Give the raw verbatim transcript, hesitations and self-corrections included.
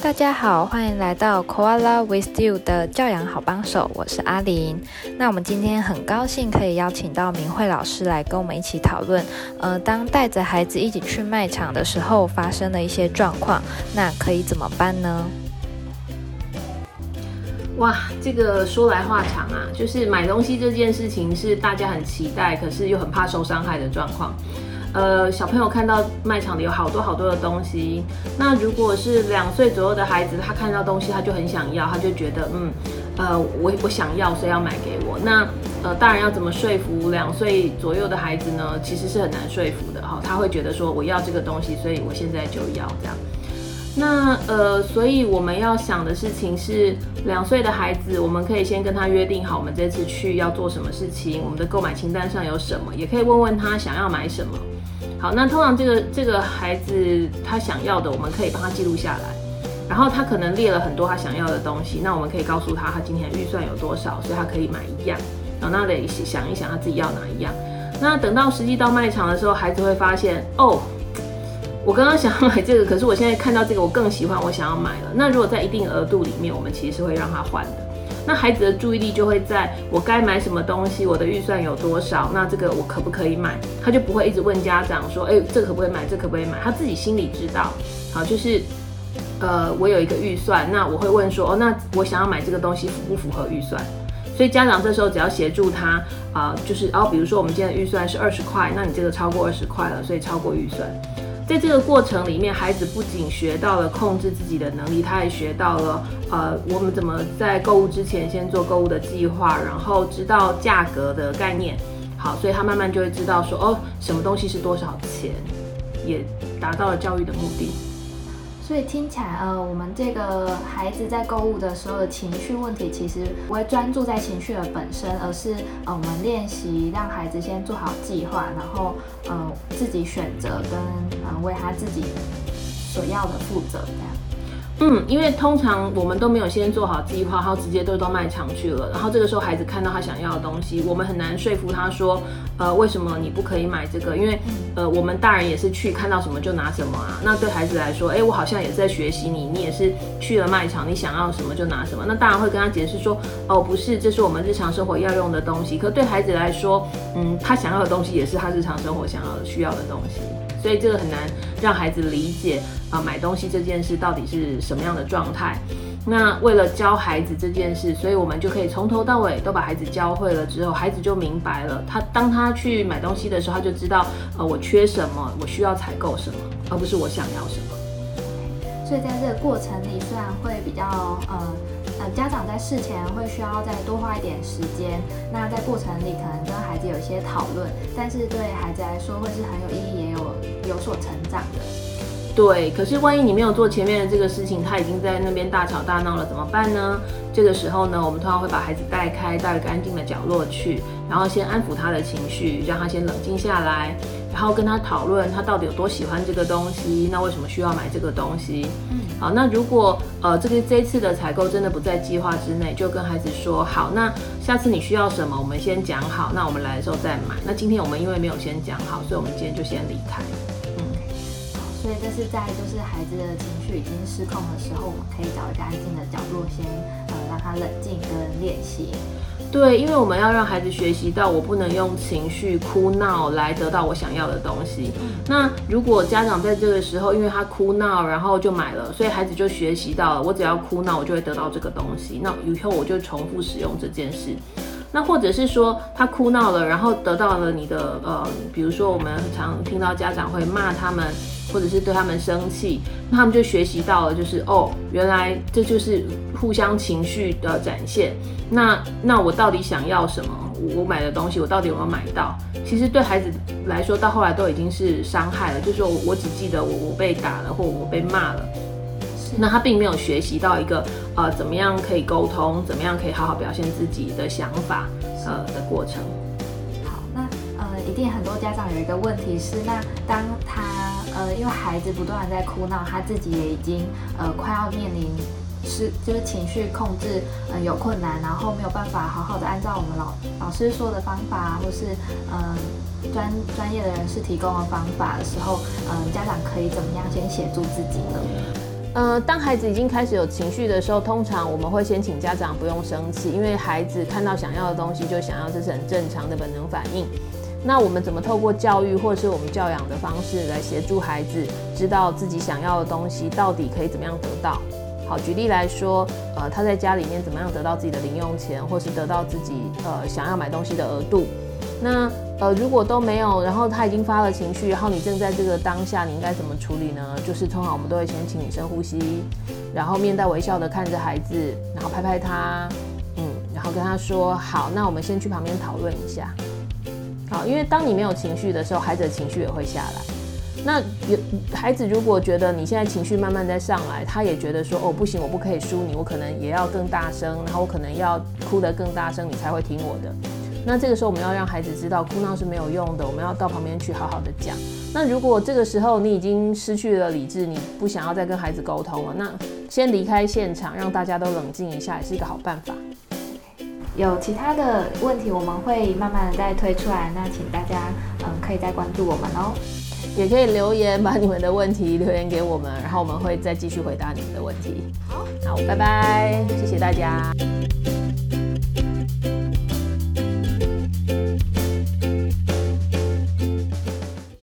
大家好，欢迎来到 Koala with You 的教养好帮手，我是阿玲。那我们今天很高兴可以邀请到明慧老师来跟我们一起讨论，呃，当带着孩子一起去卖场的时候发生了一些状况，那可以怎么办呢？哇，这个说来话长啊，就是买东西这件事情是大家很期待，可是又很怕受伤害的状况。呃，小朋友看到卖场里有好多好多的东西，那如果是两岁左右的孩子，他看到东西他就很想要，他就觉得嗯，呃，我我想要，所以要买给我。那呃，大人要怎么说服两岁左右的孩子呢？其实是很难说服的哈，他会觉得说我要这个东西，所以我现在就要这样。那呃，所以我们要想的事情是，两岁的孩子，我们可以先跟他约定好，我们这次去要做什么事情，我们的购买清单上有什么，也可以问问他想要买什么。好，那通常这个这个孩子他想要的，我们可以帮他记录下来。然后他可能列了很多他想要的东西，那我们可以告诉他，他今天的预算有多少，所以他可以买一样。然后那得想一想他自己要哪一样。那等到实际到卖场的时候，孩子会发现哦。我刚刚想要买这个，可是我现在看到这个我更喜欢，我想要买了。那如果在一定额度里面，我们其实是会让他换的。那孩子的注意力就会在我该买什么东西，我的预算有多少，那这个我可不可以买？他就不会一直问家长说，哎，这个可不可以买？这个可不可以买？他自己心里知道。好，就是呃，我有一个预算，那我会问说，哦，那我想要买这个东西符不符合预算？所以家长这时候只要协助他啊、呃，就是哦，比如说我们今天的预算是二十块，那你这个超过二十块了，所以超过预算。在这个过程里面，孩子不仅学到了控制自己的能力，他也学到了，呃，我们怎么在购物之前先做购物的计划，然后知道价格的概念。好，所以他慢慢就会知道说，哦，什么东西是多少钱，也达到了教育的目的。所以听起来，呃，我们这个孩子在购物的时候的情绪问题，其实不会专注在情绪的本身，而是呃，我们练习让孩子先做好计划，然后呃，自己选择跟呃，为他自己所要的负责这样。嗯，因为通常我们都没有先做好计划，然后直接都到卖场去了。然后这个时候孩子看到他想要的东西，我们很难说服他说，呃，为什么你不可以买这个？因为，呃，我们大人也是去看到什么就拿什么啊。那对孩子来说，哎，我好像也是在学习你，你也是去了卖场，你想要什么就拿什么。那大人会跟他解释说，哦，不是，这是我们日常生活要用的东西。可对孩子来说，嗯，他想要的东西也是他日常生活想要的、需要的东西。所以这个很难让孩子理解啊、呃，买东西这件事到底是什么样的状态。那为了教孩子这件事，所以我们就可以从头到尾都把孩子教会了之后，孩子就明白了。他当他去买东西的时候，他就知道呃我缺什么，我需要采购什么，而不是我想要什么。所以在这个过程里，虽然会比较呃呃家长在事前会需要再多花一点时间，那在过程里可能跟孩子有一些讨论，但是对孩子来说会是很有意义，也有有所成长的。对，可是万一你没有做前面的这个事情，他已经在那边大吵大闹了，怎么办呢？这个时候呢，我们通常会把孩子带开到一个安静的角落去，然后先安抚他的情绪，让他先冷静下来，然后跟他讨论他到底有多喜欢这个东西，那为什么需要买这个东西？嗯，好，那如果呃这个这一次的采购真的不在计划之内，就跟孩子说好，那下次你需要什么，我们先讲好，那我们来的时候再买。那今天我们因为没有先讲好，所以我们今天就先离开。所以这是在就是孩子的情绪已经失控的时候，我们可以找一个安静的角落先，呃，让他冷静跟练习。对，因为我们要让孩子学习到，我不能用情绪哭闹来得到我想要的东西。那如果家长在这个时候，因为他哭闹，然后就买了，所以孩子就学习到了，我只要哭闹，我就会得到这个东西。那以后我就重复使用这件事。那或者是说他哭闹了，然后得到了你的呃，比如说我们常听到家长会骂他们，或者是对他们生气，那他们就学习到了，就是哦，原来这就是互相情绪的展现。那那我到底想要什么？我买的东西我到底有没有买到？其实对孩子来说，到后来都已经是伤害了，就是说我只记得我我被打了，或我被骂了。那他并没有学习到一个呃怎么样可以沟通，怎么样可以好好表现自己的想法呃的过程。好，那呃一定很多家长有一个问题是，那当他呃因为孩子不断在哭闹，他自己也已经呃快要面临是就是情绪控制呃有困难，然后没有办法好好的按照我们老老师说的方法，或是呃专专业的人士提供的方法的时候，嗯、呃、家长可以怎么样先协助自己呢？呃，当孩子已经开始有情绪的时候，通常我们会先请家长不用生气，因为孩子看到想要的东西就想要，这是很正常的本能反应。那我们怎么透过教育或是我们教养的方式来协助孩子知道自己想要的东西到底可以怎么样得到？好，举例来说，呃，他在家里面怎么样得到自己的零用钱，或是得到自己呃想要买东西的额度？那呃如果都没有，然后他已经发了情绪，然后你正在这个当下，你应该怎么处理呢？就是通常我们都会先请你深呼吸，然后面带微笑的看着孩子，然后拍拍他，嗯，然后跟他说，好，那我们先去旁边讨论一下。好，因为当你没有情绪的时候，孩子的情绪也会下来。那孩子如果觉得你现在情绪慢慢在上来，他也觉得说，哦，不行，我不可以输你，我可能也要更大声，然后我可能要哭得更大声，你才会听我的。那这个时候我们要让孩子知道，哭闹是没有用的，我们要到旁边去好好的讲。那如果这个时候你已经失去了理智，你不想要再跟孩子沟通了，那先离开现场，让大家都冷静一下，也是一个好办法。有其他的问题我们会慢慢的再推出来，那请大家嗯可以再关注我们哦，也可以留言把你们的问题留言给我们，然后我们会再继续回答你们的问题。好，好，拜拜，谢谢大家。